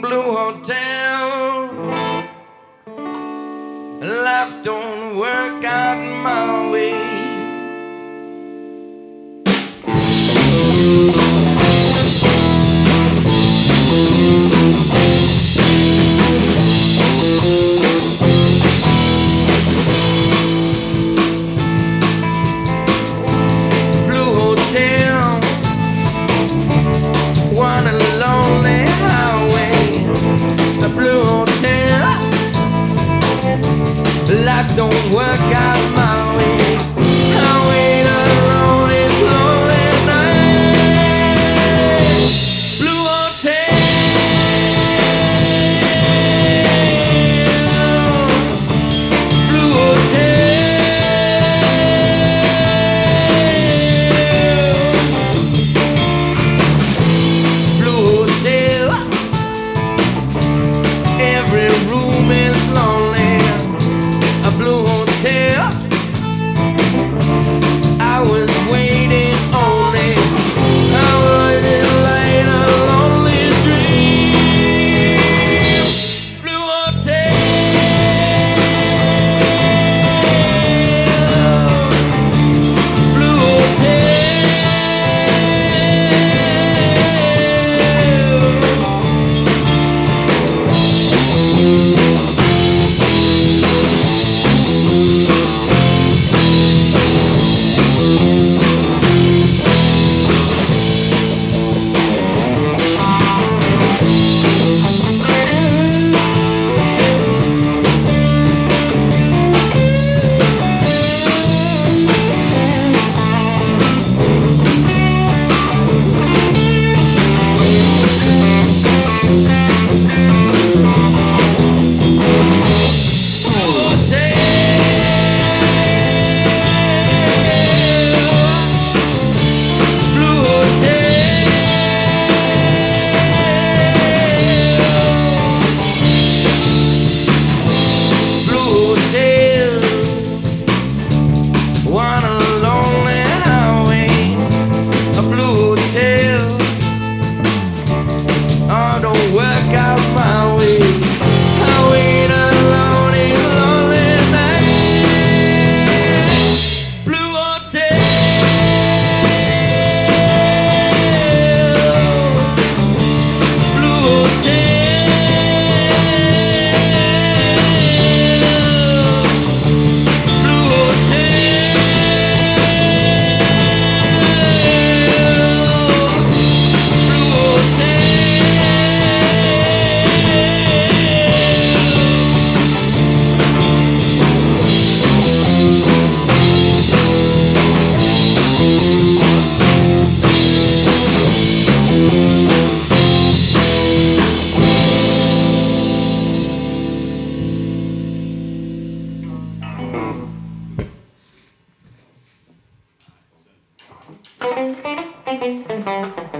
Blue Hotel. Life don't work out my way. Life don't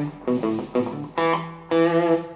work out my way.